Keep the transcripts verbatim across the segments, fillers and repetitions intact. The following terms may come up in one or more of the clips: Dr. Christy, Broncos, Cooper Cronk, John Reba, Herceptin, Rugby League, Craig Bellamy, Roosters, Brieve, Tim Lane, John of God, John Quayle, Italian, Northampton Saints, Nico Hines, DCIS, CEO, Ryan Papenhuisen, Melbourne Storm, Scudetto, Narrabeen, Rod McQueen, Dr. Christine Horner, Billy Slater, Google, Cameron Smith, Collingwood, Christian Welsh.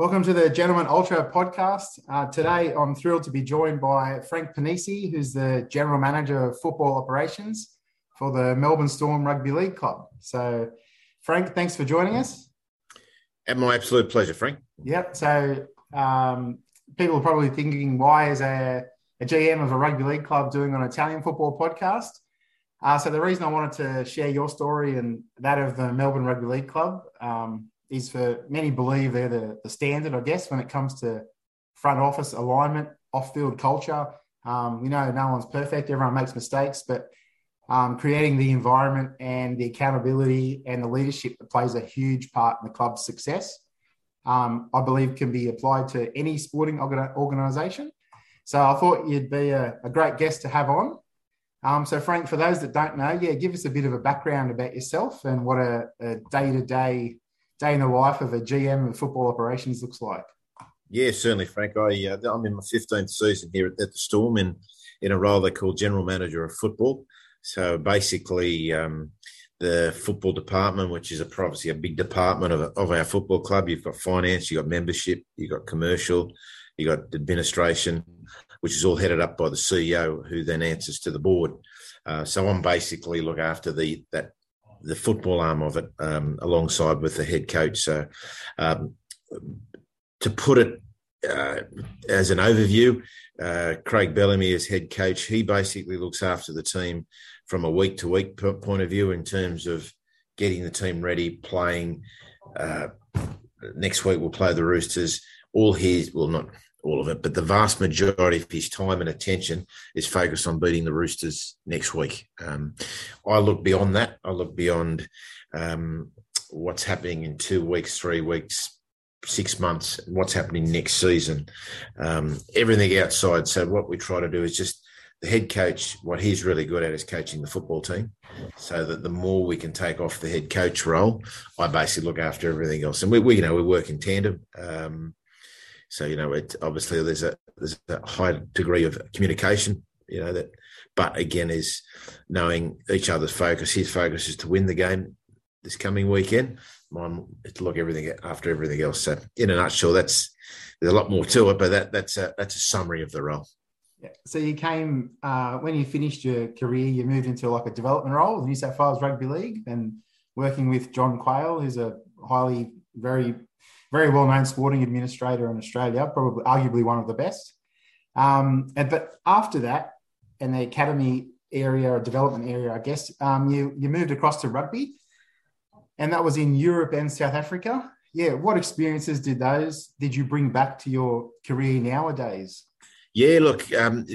Welcome to the Gentleman Ultra podcast. Uh, today, I'm thrilled to be joined by Frank Ponissi, who's the General Manager of Football Operations for the Melbourne Storm Rugby League Club. So, Frank, thanks for joining us. At my absolute pleasure, Frank. Yep. So, um, people are probably thinking, why is a, a G M of a rugby league club doing an Italian football podcast? Uh, so, the reason I wanted to share your story and that of the Melbourne Rugby League Club um, is for many believe they're the, the standard, I guess, when it comes to front office alignment, off-field culture. Um, you know, no one's perfect. Everyone makes mistakes, but um, creating the environment and the accountability and the leadership that plays a huge part in the club's success, um, I believe can be applied to any sporting organisation. So I thought you'd be a, a great guest to have on. Um, so, Frank, for those that don't know, yeah, give us a bit of a background about yourself and what a, a day-to-day day in the life of a G M of football operations looks like. Yeah, certainly, Frank. I, uh, I'm in my fifteenth season here at, at the Storm in, in a role they call General Manager of Football. So basically um, the football department, which is a, obviously a big department of, of our football club, you've got finance, you've got membership, you've got commercial, you've got administration, which is all headed up by the C E O, who then answers to the board. Uh, so I'm basically look after the that the football arm of it, um, alongside with the head coach. So um, to put it uh, as an overview, uh, Craig Bellamy is head coach. He basically looks after the team from a week-to-week point of view in terms of getting the team ready, playing. Uh, next week we'll play the Roosters. All his, well, not all of it, but the vast majority of his time and attention is focused on beating the Roosters next week. Um, I look beyond that. I look beyond um, what's happening in two weeks, three weeks, six months, and what's happening next season, um, everything outside. So what we try to do is just the head coach, what he's really good at is coaching the football team, so that the more we can take off the head coach role, I basically look after everything else. And we, we you know, we work in tandem. Um, So, you know, it, obviously there's a there's a high degree of communication, you know, that, but again, is knowing each other's focus. His focus is to win the game this coming weekend. Mine is to look everything after everything else. So in a nutshell, that's, there's a lot more to it, but that that's a, that's a summary of the role. Yeah. So you came, uh, when you finished your career, you moved into like a development role in the New South Wales Rugby League and working with John Quayle, who's a highly, very... very well-known sporting administrator in Australia, probably arguably one of the best. Um, and, but after that, in the academy area or development area, I guess, um, you, you moved across to rugby, and that was in Europe and South Africa. Yeah, what experiences did those, did you bring back to your career nowadays? Yeah, look, um,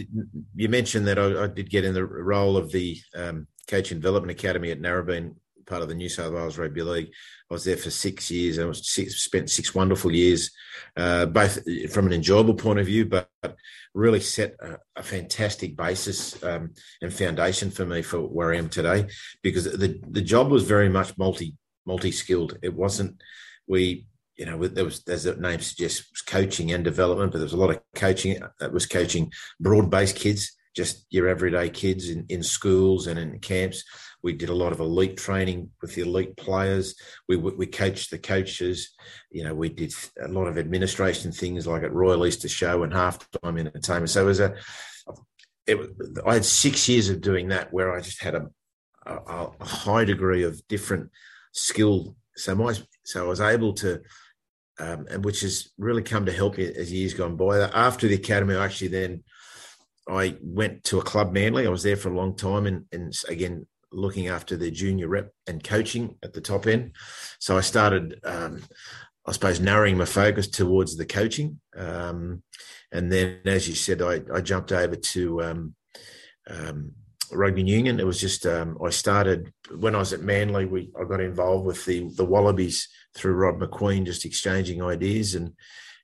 you mentioned that I, I did get in the role of the um, Coach and Development Academy at Narrabeen, part of the New South Wales Rugby League. I was there for six years. I was six, spent six wonderful years, uh, both from an enjoyable point of view, but really set a, a fantastic basis um, and foundation for me for where I am today, because the, the job was very much multi, multi-skilled. It wasn't, we, you know, there was, as the name suggests, coaching and development, but there was a lot of coaching that was coaching broad-based kids, just your everyday kids in, in schools and in camps. We did a lot of elite training with the elite players. We we coached the coaches. You know, we did a lot of administration things like at Royal Easter Show and halftime entertainment. So it was a, it, I had six years of doing that where I just had a, a, a high degree of different skill. So my, so I was able to, um, and which has really come to help me as years gone by. After the academy, I actually then, I went to a club, Manly. I was there for a long time and, and again, looking after their junior rep and coaching at the top end. So I started, um, I suppose, narrowing my focus towards the coaching. Um, and then, as you said, I, I jumped over to um, um, rugby union. It was just, um, I started, when I was at Manly, we I got involved with the, the Wallabies through Rod McQueen, just exchanging ideas. And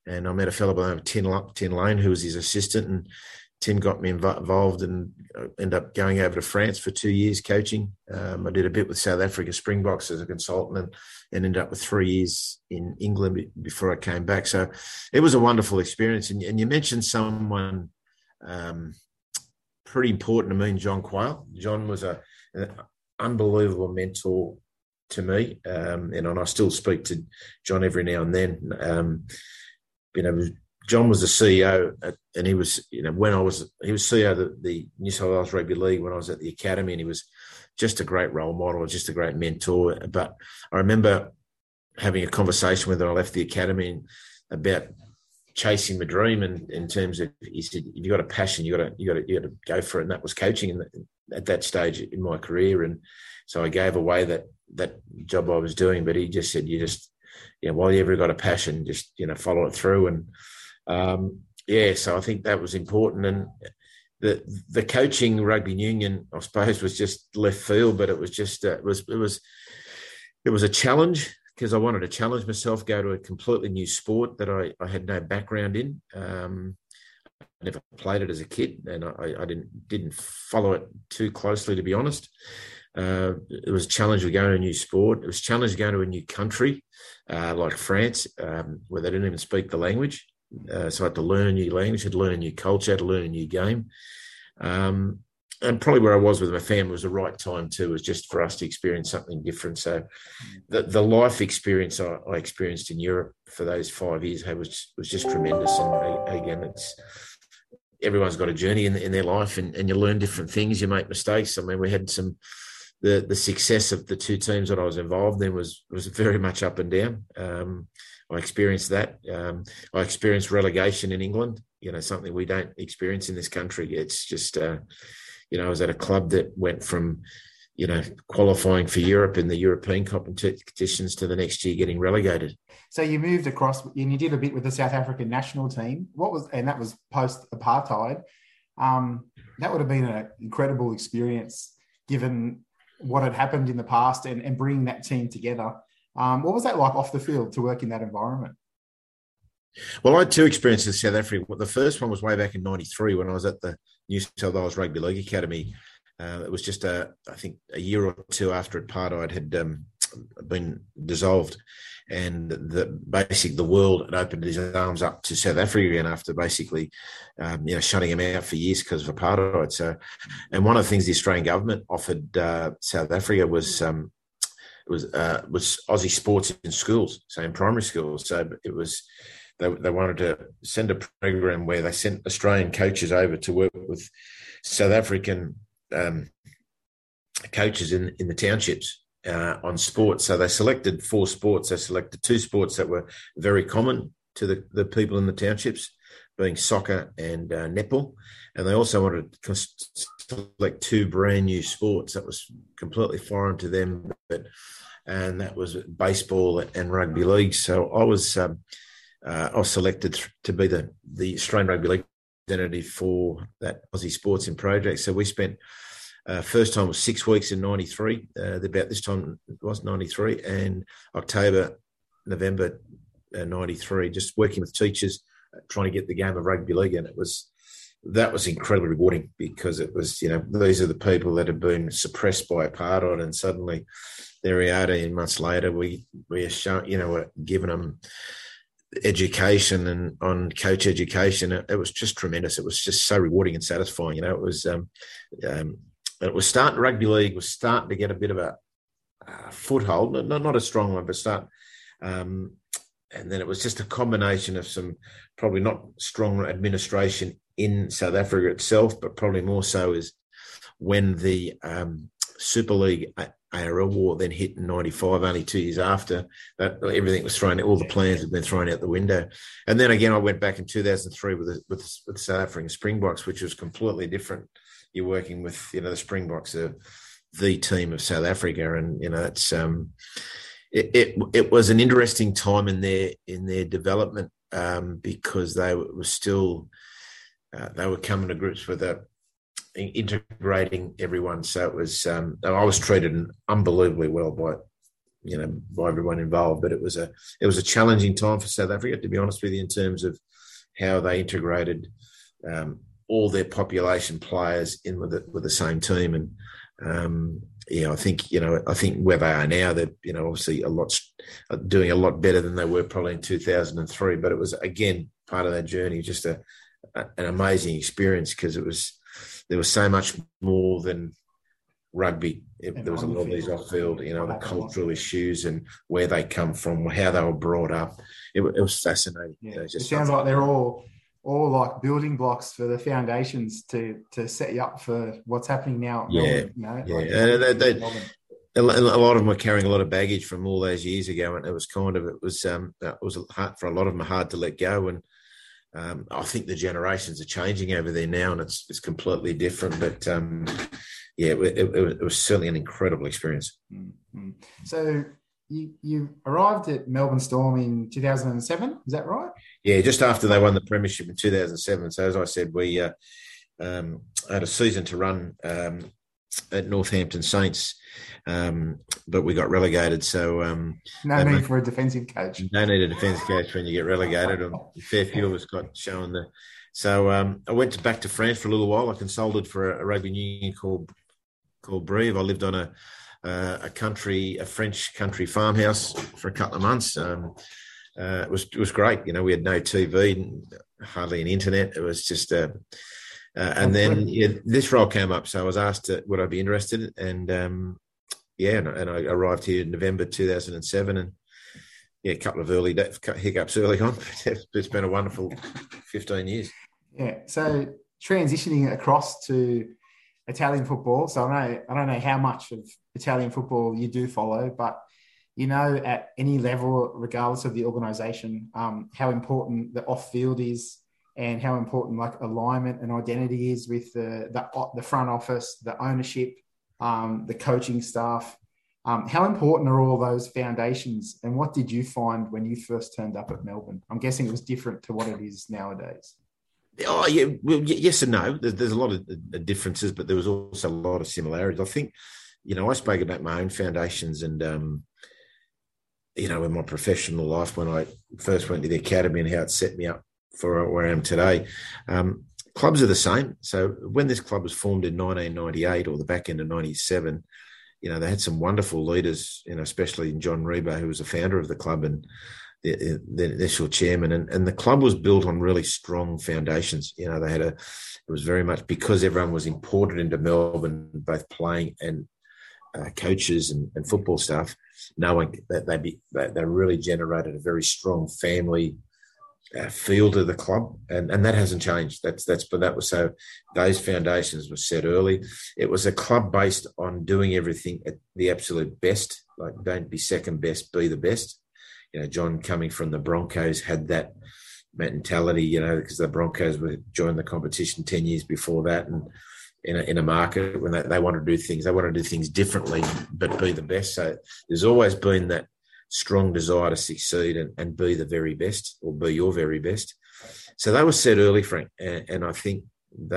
and I met a fellow by the name of Tim, Tim Lane, who was his assistant, and Tim got me involved and ended up going over to France for two years coaching. Um, I did a bit with South Africa Springboks as a consultant and, and ended up with three years in England before I came back. So it was a wonderful experience. And, and you mentioned someone um, pretty important to me, John Quayle. John was a, an unbelievable mentor to me, um, and I still speak to John every now and then. Um, you know, John was the C E O, at, and he was, you know, when I was, he was C E O of the, the New South Wales Rugby League when I was at the academy, and he was just a great role model, just a great mentor. But I remember having a conversation with him when I left the academy about chasing the dream, and in terms of, he said, if you've got a passion, you got to, you got to, you got to go for it. And that was coaching and at that stage in my career. And so I gave away that, that job I was doing, but he just said, you just, you know, while you ever got a passion, just, you know, follow it through. And, um, yeah, so I think that was important. And the, the coaching rugby union, I suppose, was just left field, but it was just, uh, it was, it was, it was a challenge, because I wanted to challenge myself, go to a completely new sport that I, I had no background in. Um, I never played it as a kid, and I, I didn't didn't follow it too closely, to be honest. Uh, it was a challenge of going to a new sport. It was a challenge going to a new country, uh, like France, um, where they didn't even speak the language. Uh, so I had to learn a new language, had to learn a new culture, had to learn a new game. Um, And probably where I was with my family was the right time too. It was just for us to experience something different. So the, the life experience I, I experienced in Europe for those five years was, was just tremendous. And again, it's everyone's got a journey in, in their life, and, and you learn different things. You make mistakes. I mean, we had some, the, the success of the two teams that I was involved in was, was very much up and down. Um, I experienced that. Um, I experienced relegation in England, you know, something we don't experience in this country. It's just... Uh, You know, I was at a club that went from, you know, qualifying for Europe in the European competitions to the next year getting relegated. So you moved across, and you did a bit with the South African national team. What was, and that was post-apartheid. Um, that would have been an incredible experience, given what had happened in the past, and, and bringing that team together. Um, what was that like off the field to work in that environment? Well, I had two experiences in South Africa. The first one was way back in ninety-three when I was at the New South Wales Rugby League Academy. Uh, it was just, a, I think, a year or two after apartheid had um, been dissolved. And the, basically the world had opened its arms up to South Africa again after basically, um, you know, shutting them out for years because of apartheid. So, and one of the things the Australian government offered uh, South Africa was... Um, It was uh, was Aussie sports in schools, so in primary schools. So it was they they wanted to send a program where they sent Australian coaches over to work with South African um, coaches in, in the townships uh, on sports. So they selected four sports. They selected two sports that were very common to the, the people in the townships, being soccer and uh, netball. And they also wanted to select two brand new sports that was completely foreign to them, but and that was baseball and rugby league. So I was um, uh, I was selected to be the, the Australian Rugby League representative for that Aussie Sports and Project. So we spent uh, first time was six weeks in ninety-three. Uh, about this time it was ninety-three, and October, November uh, ninety-three, just working with teachers, trying to get the game of rugby league. And it was, that was incredibly rewarding, because it was, you know, these are the people that have been suppressed by apartheid, and suddenly there we are eighteen months later, we, we are showing, you know, we're giving them education and on coach education. It, it was just tremendous. It was just so rewarding and satisfying. You know, it was, um, um, it was starting, rugby league was starting to get a bit of a, a foothold, not, not a strong one, but start, um, and then it was just a combination of some probably not strong administration in South Africa itself, but probably more so is when the um, Super League A R L war then hit in ninety-five, only two years after, that everything was thrown, all the plans had been thrown out the window. And then again, I went back in two thousand three with the, with, with South African Springboks, which was completely different. You're working with, you know, the Springboks are the team of South Africa, and, you know, it's... Um, It, it it was an interesting time in their in their development um, because they were still uh, they were coming to grips with uh, integrating everyone. So it was um, I was treated unbelievably well by you know by everyone involved. But it was a it was a challenging time for South Africa, to be honest with you, in terms of how they integrated um, all their population players in with the, with the same team. And Um, yeah, I think, you know, I think where they are now, they're, you know, obviously a lot, doing a lot better than they were probably in two thousand three, but it was, again, part of that journey, just a, a an amazing experience, because it was, there was so much more than rugby. It, there was a lot of these off-field, you know, the cultural issues and where they come from, how they were brought up. It, it was fascinating. Yeah. You know, just it sounds like they're all all like building blocks for the foundations to to set you up for what's happening now. Yeah, you know, yeah. Like, uh, they, they, a lot of them were carrying a lot of baggage from all those years ago, and it was kind of it was um it was hard for a lot of them hard to let go. And um, I think the generations are changing over there now, and it's it's completely different. But um, yeah, it, it, it was certainly an incredible experience. Mm-hmm. So you you arrived at Melbourne Storm in two thousand seven, is that right? Yeah, just after they won the premiership in two thousand seven. So as I said, we uh, um, had a season to run. Um, at Northampton Saints, um, but we got relegated. So um, no need make, for a defensive coach. No need a defensive coach when you get relegated. And Fairfield was got shown the. So um, I went to, back to France for a little while. I consulted for a, a rugby union called called Brieve. I lived on a uh, a country, a French country farmhouse for a couple of months. Um, uh, it was it was great. You know, we had no T V, hardly an internet. It was just a. Uh, and then yeah, this role came up, so I was asked to, would I be interested, and um, yeah, and, and I arrived here in November two thousand seven, and yeah, a couple of early hiccups early on, but it's been a wonderful fifteen years. Yeah, so transitioning across to Italian football, so I know I don't know how much of Italian football you do follow, but you know, at any level, regardless of the organisation, um, how important the off-field is. And how important like alignment and identity is with the the, the front office, the ownership, um, the coaching staff. Um, how important are all those foundations? And what did you find when you first turned up at Melbourne? I'm guessing it was different to what it is nowadays. Oh yeah, well, yes and no. There's, there's a lot of differences, but there was also a lot of similarities. I think, you know, I spoke about my own foundations and. Um, you know, in my professional life when I first went to the academy and how it set me up. For where I am today. Um, clubs are the same. So when this club was formed in nineteen ninety-eight or the back end of ninety-seven, you know, they had some wonderful leaders, you know, especially in John Reba, who was the founder of the club and the, the initial chairman. And, and the club was built on really strong foundations. You know, they had a, it was very much because everyone was imported into Melbourne, both playing and uh, coaches and, and football staff, no one, they, be, they, they really generated a very strong family Uh, field of the club, and, and that hasn't changed. That's that's but that was so. Those foundations were set early. It was a club based on doing everything at the absolute best. Like don't be second best, be the best. You know, John coming from the Broncos had that mentality. You know, because the Broncos were joined the competition ten years before that, and in a, in a market when they, they want to do things, they want to do things differently, but be the best. So there's always been that. Strong desire to succeed and, and be the very best or be your very best. So that was said early, Frank, and, and I think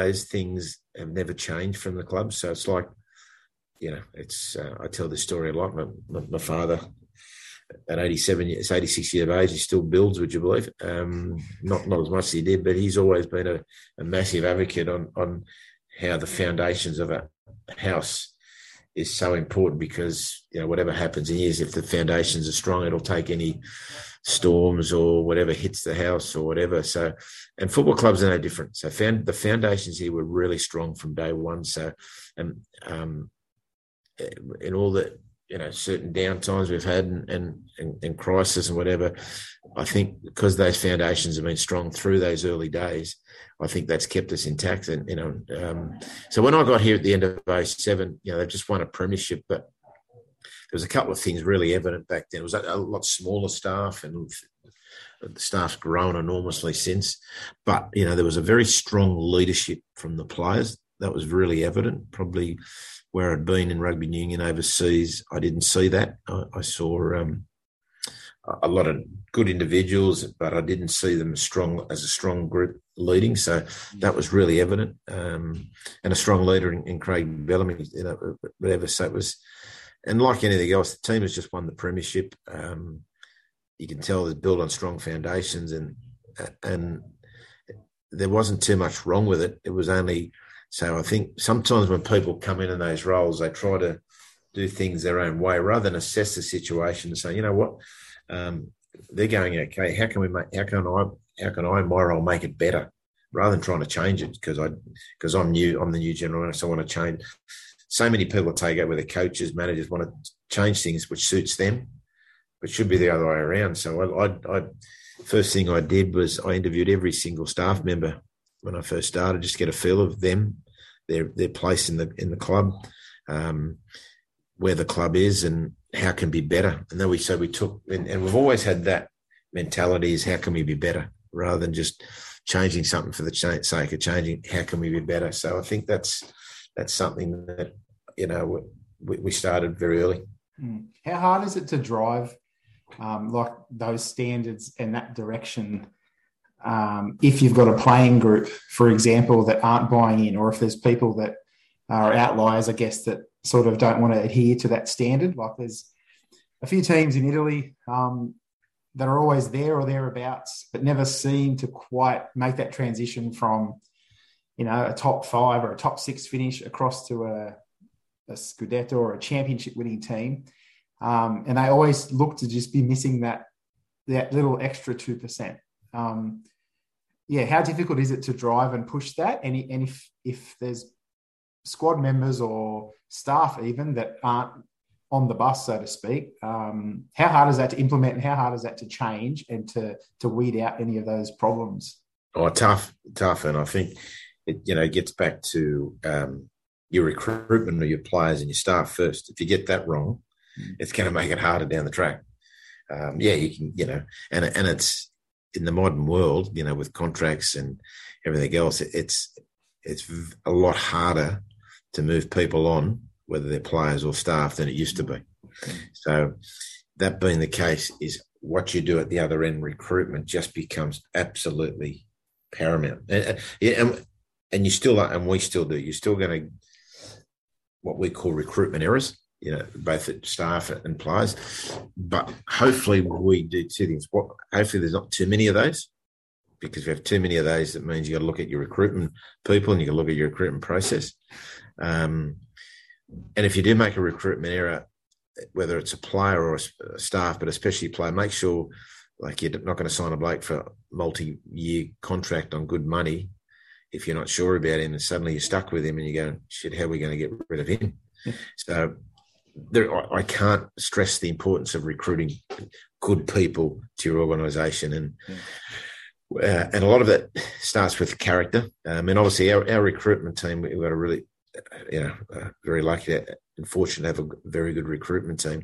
those things have never changed from the club. So it's like, you know, it's uh, I tell this story a lot. My, my, my father at eighty-seven years, eighty-six years of age, he still builds, would you believe? Um, not not as much as he did, but he's always been a, a massive advocate on, on how the foundations of a house is so important because, you know, whatever happens in years, if the foundations are strong, it'll take any storms or whatever hits the house or whatever. So, and football clubs are no different. So found, the foundations here were really strong from day one. So, and um, in all the, you know, certain downtimes we've had and, and, and, and crisis and whatever, I think because those foundations have been strong through those early days, I think that's kept us intact. And, you know, um, so when I got here at the end of oh seven, you know, they've just won a premiership, but there was a couple of things really evident back then. It was a lot smaller staff and the staff's grown enormously since. But, you know, there was a very strong leadership from the players. That was really evident. Probably where I'd been in rugby union overseas, I didn't see that. I, I saw... Um, a lot of good individuals, but I didn't see them as strong as a strong group leading. So that was really evident. Um, and a strong leader in, in Craig Bellamy, you know, whatever. So it was, and like anything else, the team has just won the premiership. Um, you can tell it's built on strong foundations, and and there wasn't too much wrong with it. It was only so I think sometimes when people come in in those roles, they try to do things their own way rather than assess the situation and say, you know what. Um, they're going okay. How can we make? How can I? How can I? My role make it better, rather than trying to change it because I because I'm new. I'm the new general, so I want to change. so many people take over, the coaches, managers want to change things which suits them, but should be the other way around. So I, I, I first thing I did was I interviewed every single staff member when I first started, just to get a feel of them, their their place in the in the club, um, where the club is, and how can be better. And then we so we took and, and we've always had that mentality, is how can we be better, rather than just changing something for the sake of changing. How can we be better? So I think that's that's something that, you know, we, we started very early. How hard is it to drive um, like those standards and that direction um, if you've got a playing group, for example, that aren't buying in, or if there's people that are outliers, I guess, that sort of don't want to adhere to that standard? Like there's a few teams in Italy um, that are always there or thereabouts, but never seem to quite make that transition from, you know, a top five or a top six finish across to a, a Scudetto or a championship winning team. Um, and they always look to just be missing that that little extra two percent. Um, yeah, how difficult is it to drive and push that? And, and if, if there's squad members or staff even that aren't on the bus, so to speak, um, how hard is that to implement, and how hard is that to change and to to weed out any of those problems? Oh, tough, tough. And I think it, you know, gets back to um, your recruitment of your players and your staff first. If you get that wrong, it's going to make it harder down the track. Um, yeah, you can, you know, and and it's in the modern world, you know, with contracts and everything else, it's it's a lot harder to move people on, whether they're players or staff, than it used to be. So that being the case, is what you do at the other end, recruitment, just becomes absolutely paramount. And, and, and you still are, and we still do, you're still going to, what we call recruitment errors, you know, both at staff and players. But hopefully we do two things. What, hopefully there's not too many of those, because if you have too many of those, that means you got to look at your recruitment people and you got to look at your recruitment process. Um, And if you do make a recruitment error, whether it's a player or a staff, but especially a player, make sure, like, you're not going to sign a bloke for a multi-year contract on good money if you're not sure about him, and suddenly you're stuck with him and you go, shit, how are we going to get rid of him? Yeah. So there, I can't stress the importance of recruiting good people to your organisation. And yeah. uh, and a lot of that starts with character. Um, and obviously our, our recruitment team, we've got a really... you know, uh, very lucky and fortunate to have a very good recruitment team.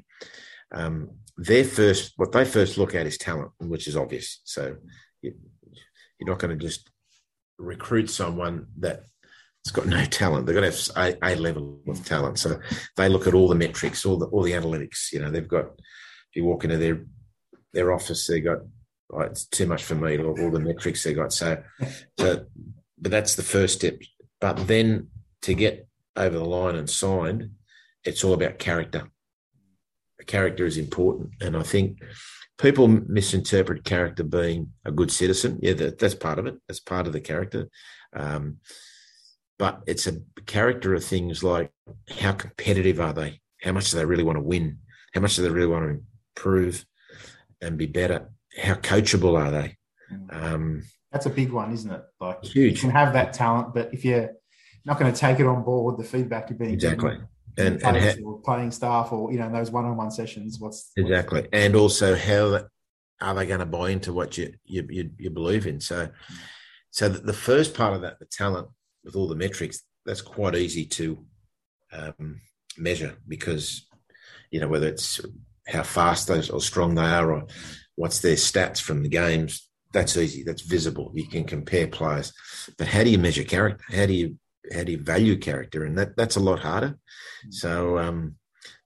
Um, their first, what they first look at is talent, which is obvious. So you, you're not going to just recruit someone that's got no talent. They've got to have a, a level of talent. So they look at all the metrics, all the all the analytics. You know, they've got, if you walk into their their office, they've got, oh, it's too much for me, all, all the metrics they've got. So, so, but that's the first step. But then, to get over the line and signed, it's all about character. Character is important. And I think people misinterpret character being a good citizen. Yeah, that, that's part of it. That's part of the character. Um, but it's a character of things like, how competitive are they? How much do they really want to win? How much do they really want to improve and be better? How coachable are they? Um, that's a big one, isn't it? Like, huge. You can have that talent, but if you're not going to take it on board, the feedback you're being exactly given, and, and ha- or playing staff, or, you know, those one-on-one sessions. What's exactly, what's- and also how are they going to buy into what you you you, you believe in? So, mm-hmm. so the, the first part of that, the talent with all the metrics, that's quite easy to um, measure, because, you know, whether it's how fast those or strong they are, or what's their stats from the games, that's easy. That's visible. You can compare players, but how do you measure character? How do you How do you value character? And that, that's a lot harder. So um,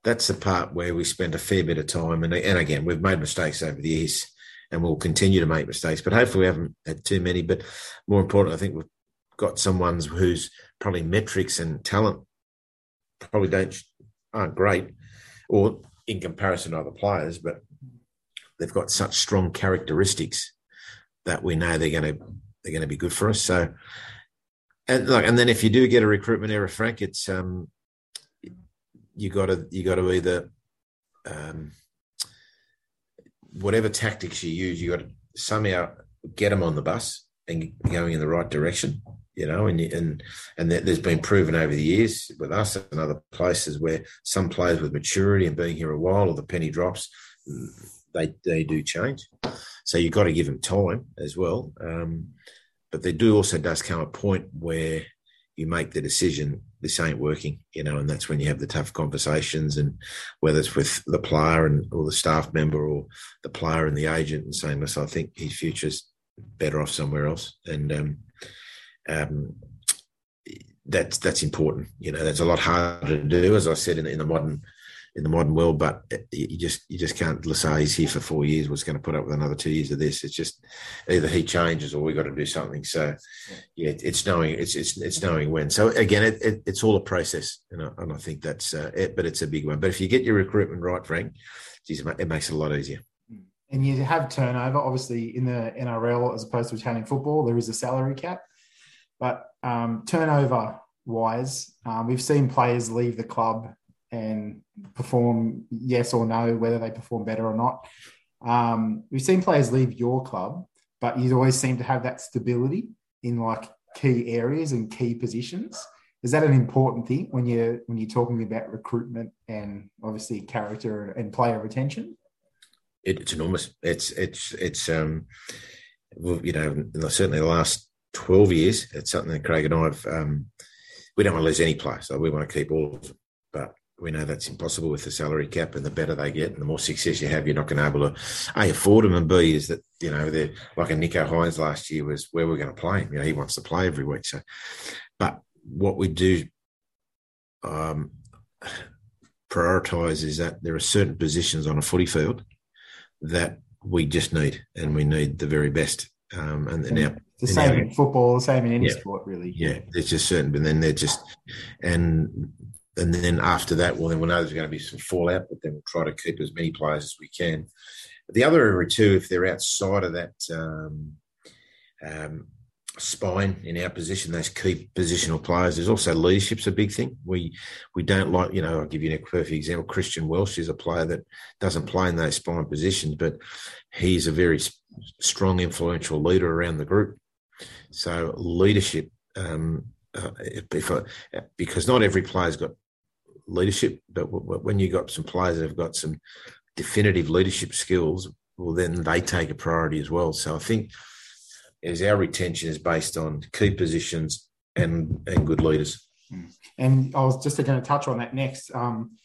that's the part where we spend a fair bit of time. And, and again, we've made mistakes over the years, and we'll continue to make mistakes, but hopefully we haven't had too many. But more importantly, I think we've got someone whose probably metrics and talent probably don't aren't great, or in comparison to other players, but they've got such strong characteristics that we know they're going to they're going to be good for us. So. And like, and then if you do get a recruitment error, Frank, it's um, you got to you got to either um, whatever tactics you use, you got to somehow get them on the bus and going in the right direction. you know, and and and there's been proven over the years with us and other places where some players with maturity and being here a while, or the penny drops, they they do change. So you've got to give them time as well. Um, but there do also does come a point where you make the decision, this ain't working, you know, and that's when you have the tough conversations, and whether it's with the player and or the staff member or the player and the agent, and saying, listen, I think his future's better off somewhere else. And um, um, that's that's important. You know, that's a lot harder to do, as I said, in, in the modern in the modern world, but you just you just can't say he's here for four years, what's going to put up with another two years of this. It's just either he changes or we got to do something. So yeah, it's knowing it's it's it's knowing when. So again, it, it it's all a process, and I, and I think that's uh, it. But it's a big one. But if you get your recruitment right, Frank, geez, it makes it a lot easier. And you have turnover, obviously, in the N R L as opposed to Italian football. There is a salary cap, but um, turnover wise, um, we've seen players leave the club and perform, yes or no, whether they perform better or not. Um, we've seen players leave your club, but you always seem to have that stability in like key areas and key positions. Is that an important thing when you're, when you're talking about recruitment and obviously character and player retention? It, it's enormous. It's, it's, it's, um, well, you know, certainly the last twelve years, it's something that Craig and I have, um, we don't want to lose any players. So we want to keep all of them, but we know that's impossible with the salary cap, and the better they get and the more success you have, you're not going to be able to, A, afford them, and B, is that, you know, they're like a Nico Hines last year was where we're going to play him. You know, he wants to play every week. So, but what we do um, prioritise is that there are certain positions on a footy field that we just need, and we need the very best. Um, and, and now the same now, in football, the same in any yeah, sport, really. Yeah, there's just certain, but then they're just, and... And then after that, well, then we'll know there's going to be some fallout, but then we'll try to keep as many players as we can. The other area too, if they're outside of that um, um, spine in our position, those key positional players, there's also leadership's a big thing. We we don't like, you know, I'll give you a perfect example. Christian Welsh is a player that doesn't play in those spine positions, but he's a very strong, influential leader around the group. So leadership, um, uh, if I, because not every player's got leadership, but when you've got some players that have got some definitive leadership skills, well, then they take a priority as well. So I think as our retention is based on key positions and, and good leaders. And I was just going to touch on that next. Um,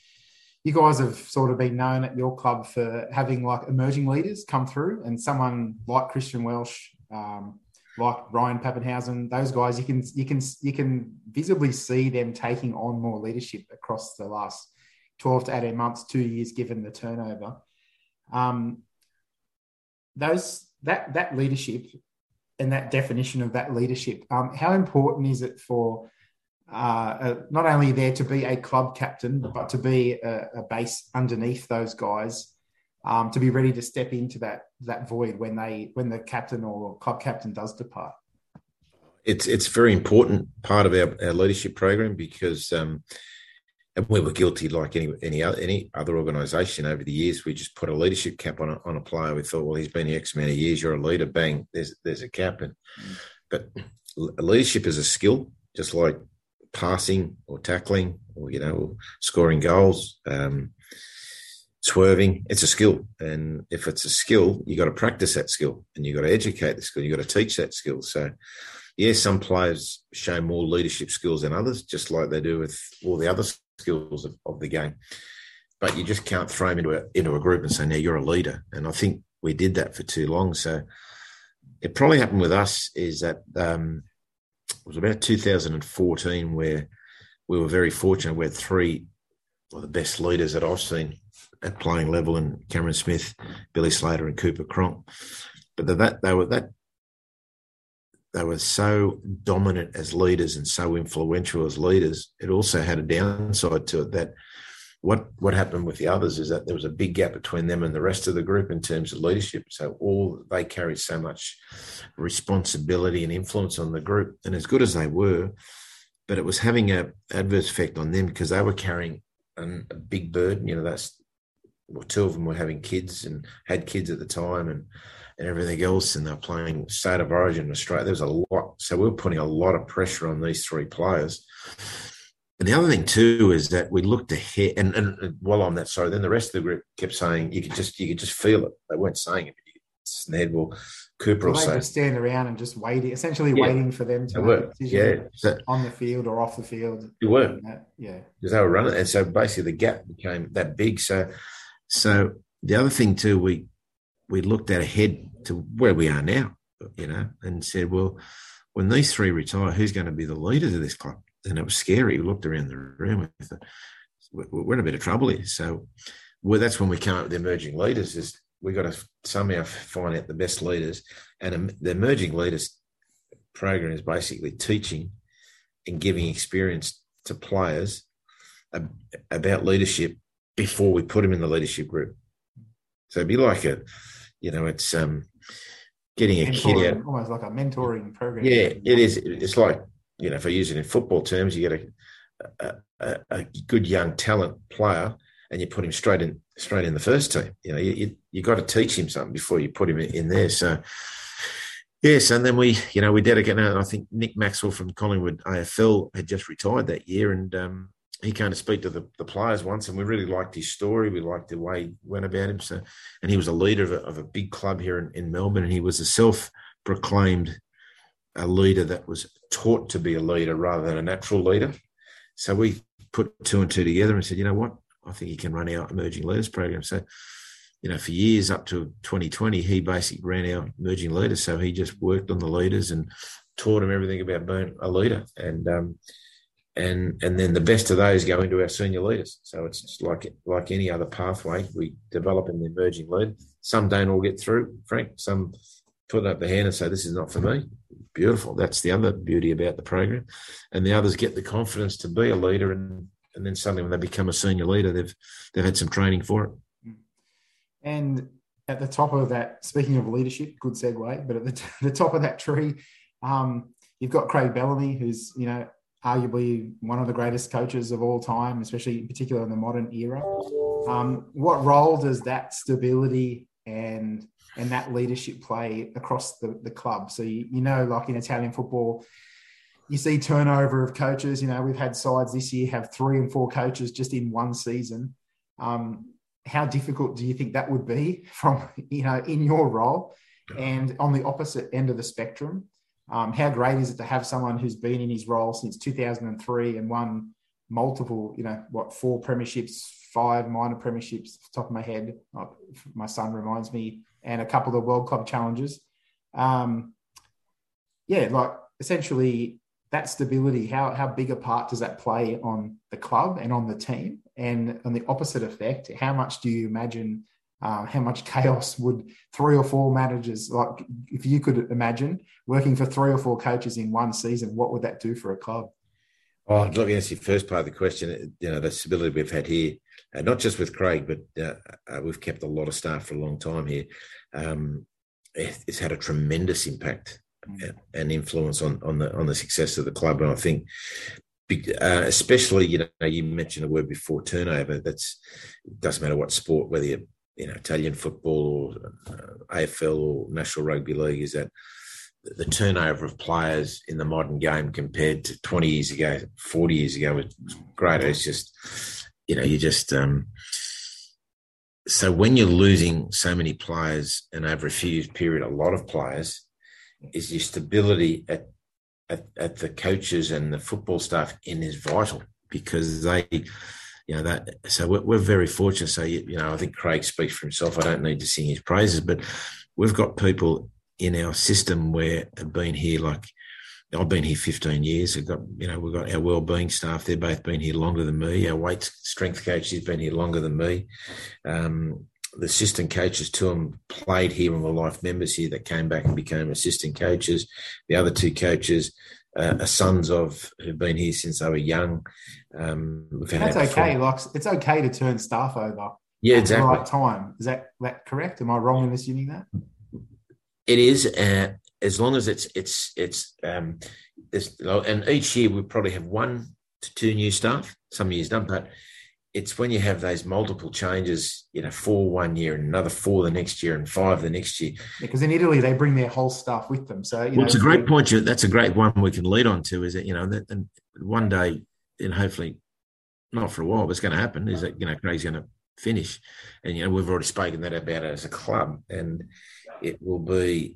you guys have sort of been known at your club for having like emerging leaders come through, and someone like Christian Welsh, um, like Ryan Papenhuisen, those guys, you can you can you can visibly see them taking on more leadership across the last twelve to eighteen months, two years, given the turnover. Um, those that that leadership and that definition of that leadership, um, how important is it for uh, uh, not only there to be a club captain, but to be a, a base underneath those guys? Um, to be ready to step into that that void when they when the captain or club captain does depart. It's it's a very important part of our, our leadership program, because um, and we were guilty like any any other, any other organisation over the years. We just put a leadership cap on a, on a player. We thought, well, he's been here X amount of years. You're a leader. Bang, there's there's a cap. And mm. but leadership is a skill, just like passing or tackling or you know or scoring goals. Um, Swerving, it's a skill. And if it's a skill, you got to practice that skill, and you got to educate the skill. You got to teach that skill. So, yeah, some players show more leadership skills than others, just like they do with all the other skills of, of the game. But you just can't throw them into a, into a group and say, now you're a leader. And I think we did that for too long. So it probably happened with us is that um, it was about two thousand fourteen where we were very fortunate. We had three of the best leaders that I've seen at playing level, and Cameron Smith, Billy Slater, and Cooper Cronk, but that they were that they were so dominant as leaders and so influential as leaders. It also had a downside to it that what what happened with the others is that there was a big gap between them and the rest of the group in terms of leadership. So all they carried so much responsibility and influence on the group, and as good as they were, but it was having an adverse effect on them because they were carrying an, a big burden. You know that's Well, two of them were having kids and had kids at the time, and and everything else, and they're playing State of Origin, Australia. There's a lot. So we we're putting a lot of pressure on these three players. And the other thing too is that we looked ahead, and, and while I'm that sorry, then the rest of the group kept saying you could just you could just feel it. They weren't saying it, but you could, well, Cooper will say, just stand around and just waiting, essentially yeah. waiting for them to make a decision yeah. on the field or off the field. It worked, yeah, because they were running, and so basically the gap became that big. So, so the other thing too, we we looked at ahead to where we are now, you know, and said, well, when these three retire, who's going to be the leaders of this club? And it was scary. We looked around the room and thought, we're in a bit of trouble here. So well, that's when we came up with the emerging leaders, is we've got to somehow find out the best leaders. And the emerging leaders program is basically teaching and giving experience to players about leadership before we put them in the leadership group. So it'd be like a, you know, it's um, getting a mentoring, kid out. Almost like a mentoring program. Yeah, it is. It's like, you know, if I use it in football terms, you get a, a, a good young talent player, and you put him straight in, straight in the first team. You know, you you, you got to teach him something before you put him in, in there. So, yes, and then we, you know, we dedicate. I think Nick Maxwell from Collingwood A F L had just retired that year, and um, he came to speak to the, the players once, and we really liked his story. We liked the way he went about him. So, and he was a leader of a, of a big club here in, in Melbourne, and he was a self-proclaimed a leader that was taught to be a leader rather than a natural leader. So we put two and two together and said, you know what, I think he can run our emerging leaders program. So, you know, for years up to twenty twenty, he basically ran our emerging leaders. So he just worked on the leaders and taught them everything about being a leader. And um, and and then the best of those go into our senior leaders. So it's just like, like any other pathway, we develop in the emerging lead. Some don't all get through, Frank. Some put up the hand and say, this is not for me. Beautiful. That's the other beauty about the program. And the others get the confidence to be a leader, and, and then suddenly when they become a senior leader, they've they've had some training for it. And at the top of that, speaking of leadership, good segue, but at the, t- the top of that tree, um, you've got Craig Bellamy, who's, you know, arguably one of the greatest coaches of all time, especially in particular in the modern era. Um, what role does that stability and and that leadership play across the, the club? So, you, you know, like in Italian football, you see turnover of coaches. You know, we've had sides this year have three and four coaches just in one season. Um, how difficult do you think that would be from, you know, in your role? And on the opposite end of the spectrum, um, how great is it to have someone who's been in his role since two thousand three and won multiple, you know, what, four premierships, five minor premierships, off the top of my head, like my son reminds me, and a couple of World Club challenges. Um, yeah, like essentially that stability, how how big a part does that play on the club and on the team? And on the opposite effect, how much do you imagine, uh, how much chaos would three or four managers, like if you could imagine working for three or four coaches in one season, what would that do for a club? Oh, let me answer the first part of the question. You know, the stability we've had here, uh, not just with Craig, but uh, uh, we've kept a lot of staff for a long time here. Um, it, it's had a tremendous impact mm. and influence on on the on the success of the club. And I think, uh, especially, you know, you mentioned the word before, turnover. That's it doesn't matter what sport, whether you're, you know, Italian football or uh, A F L or National Rugby League, is that the turnover of players in the modern game compared to twenty years ago, forty years ago was greater. It's just, you know, you just, um, so when you're losing so many players and over a few years period, a lot of players, is your stability at, at, at the coaches and the football staff in is vital, because they, you know, that, so we're, we're very fortunate. So, you, you know, I think Craig speaks for himself. I don't need to sing his praises, but we've got people in our system where I've been here, like I've been here fifteen years. We've got, you know, we've got our wellbeing staff. They've both been here longer than me. Our weight strength coach has been here longer than me. Um, the assistant coaches, two of them played here and were life members here that came back and became assistant coaches. The other two coaches uh, are sons of who've been here since they were young. Um, we've had That's okay. Like, it's okay to turn staff over. Yeah, exactly. At the right time. Is that, that correct? Am I wrong in assuming that? It is, uh, as long as it's it's it's um, it's, and each year we probably have one to two new staff. Some years done, but it's when you have those multiple changes, you know, four one year and another four the next year and five the next year. Because yeah, in Italy, they bring their whole staff with them. So you well, know, it's a great point. That's a great one we can lead on to, is that, you know, and one day, and hopefully not for a while, but it's going to happen, is that, you know, Craig's going to finish. And, you know, we've already spoken that about it as a club. And it will be,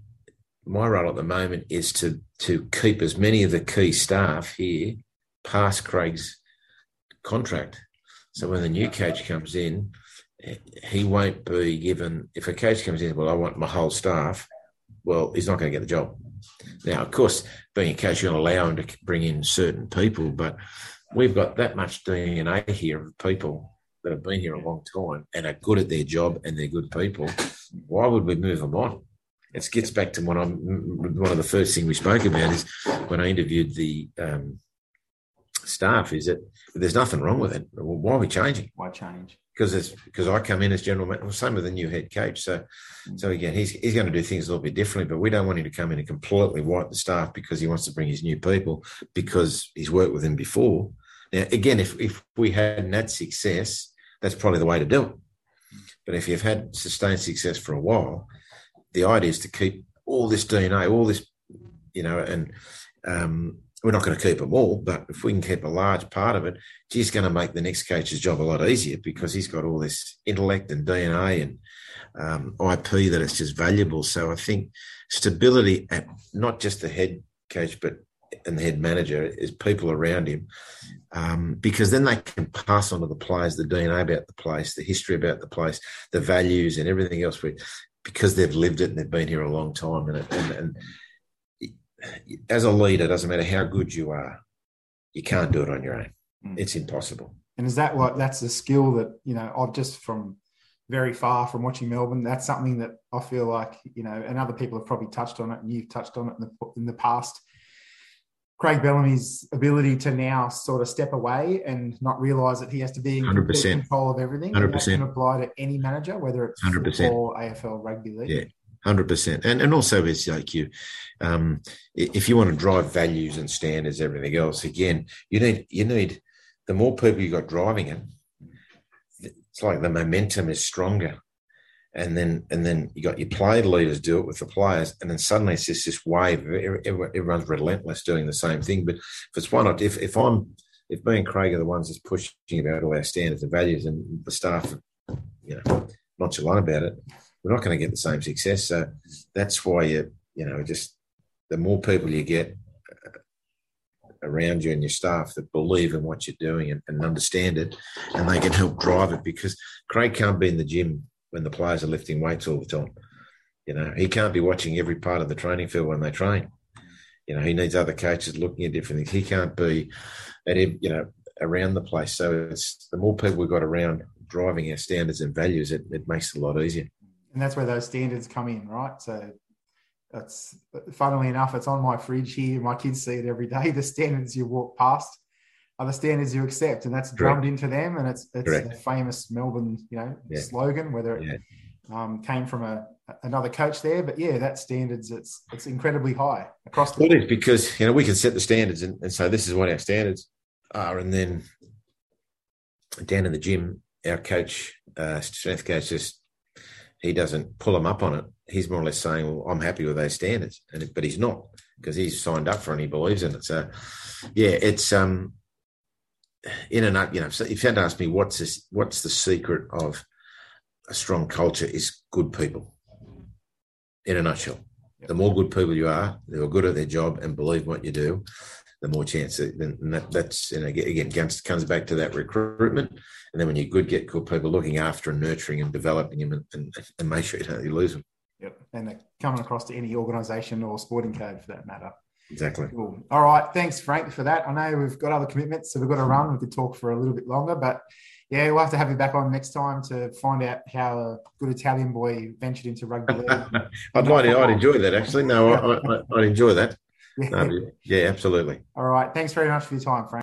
my role at the moment is to to keep as many of the key staff here past Craig's contract. So when the new coach comes in, he won't be given, if a coach comes in, well, I want my whole staff, well, he's not going to get the job. Now, of course, being a coach, you're going to allow him to bring in certain people, but we've got that much D N A here of people that have been here a long time and are good at their job and they're good people. Why would we move them on? It gets back to what I'm, one of the first things we spoke about is when I interviewed the um, staff, is that there's nothing wrong with it. Well, why are we changing? Why change? Because it's because I come in as general manager. Well, same with the new head coach. So, mm-hmm. so again, he's he's going to do things a little bit differently. But we don't want him to come in and completely wipe the staff because he wants to bring his new people because he's worked with them before. Now, again, if if we hadn't had success, that's probably the way to do it. But if you've had sustained success for a while, the idea is to keep all this D N A, all this, you know, and um, we're not going to keep them all, but if we can keep a large part of it, it's going to make the next coach's job a lot easier because he's got all this intellect and D N A and um, I P that it's just valuable. So I think stability at not just the head coach but and the head manager is people around him um, because then they can pass on to the players the D N A about the place, the history about the place, the values and everything else we, because they've lived it and they've been here a long time. And, and, and as a leader, it doesn't matter how good you are, you can't do it on your own. Mm. It's impossible. And is that what, that's a skill that, you know, I've just from very far from watching Melbourne, that's something that I feel like, you know, and other people have probably touched on it and you've touched on it in the, in the past. Craig Bellamy's ability to now sort of step away and not realise that he has to be in one hundred percent control of everything. one hundred percent. And that can apply to any manager, whether it's one hundred percent. Football, A F L, rugby league. Yeah. one hundred percent. And and also it's like you, um, if you want to drive values and standards, everything else, again, you need, you need the more people you got driving it, it's like the momentum is stronger. And then and then you got your play leaders do it with the players, and then suddenly it's just this wave. Everyone's relentless doing the same thing. But if it's one, if if I'm, if me and Craig are the ones that's pushing about all our standards and values, and the staff, you know, nonchalant about it, we're not going to get the same success. So that's why, you you know, just the more people you get around you and your staff that believe in what you're doing and, and understand it, and they can help drive it, because Craig can't be in the gym when the players are lifting weights all the time. You know, he can't be watching every part of the training field when they train. You know, he needs other coaches looking at different things. He can't be, at you know, around the place. So it's the more people we've got around driving our standards and values, it, it makes it a lot easier. And that's where those standards come in, right? So that's, funnily enough, it's on my fridge here. My kids see it every day. The standards you walk past are the standards you accept, and that's drummed Correct. Into them. And it's it's Correct. The famous Melbourne, you know, yeah. slogan, whether it yeah. um, came from a another coach there, but yeah, that standards it's it's incredibly high across the board. It is, because you know we can set the standards and, and say this is what our standards are, and then down in the gym, our coach, uh, strength coach, just he doesn't pull them up on it. He's more or less saying, "Well, I'm happy with those standards," and but he's not, because he's signed up for it and he believes in it. So yeah, it's um. In and up, you know, so if you had to ask me what's this, what's the secret of a strong culture, is good people in a nutshell. The more good people you are, who are good at their job and believe what you do, the more chance. And that, that's, you know, again, comes back to that recruitment. And then when you're good, get good people looking after and nurturing and developing them and, and, and make sure you don't you lose them. Yep. And they're coming across to any organisation or sporting code for that matter. Exactly. Cool. All right. Thanks, Frank, for that. I know we've got other commitments, so we've got to run. We could talk for a little bit longer, but yeah, we'll have to have you back on next time to find out how a good Italian boy ventured into rugby league. I'd like to, I'd enjoy that, actually. No, I, I, I'd enjoy that. Yeah. No, yeah, absolutely. All right. Thanks very much for your time, Frank.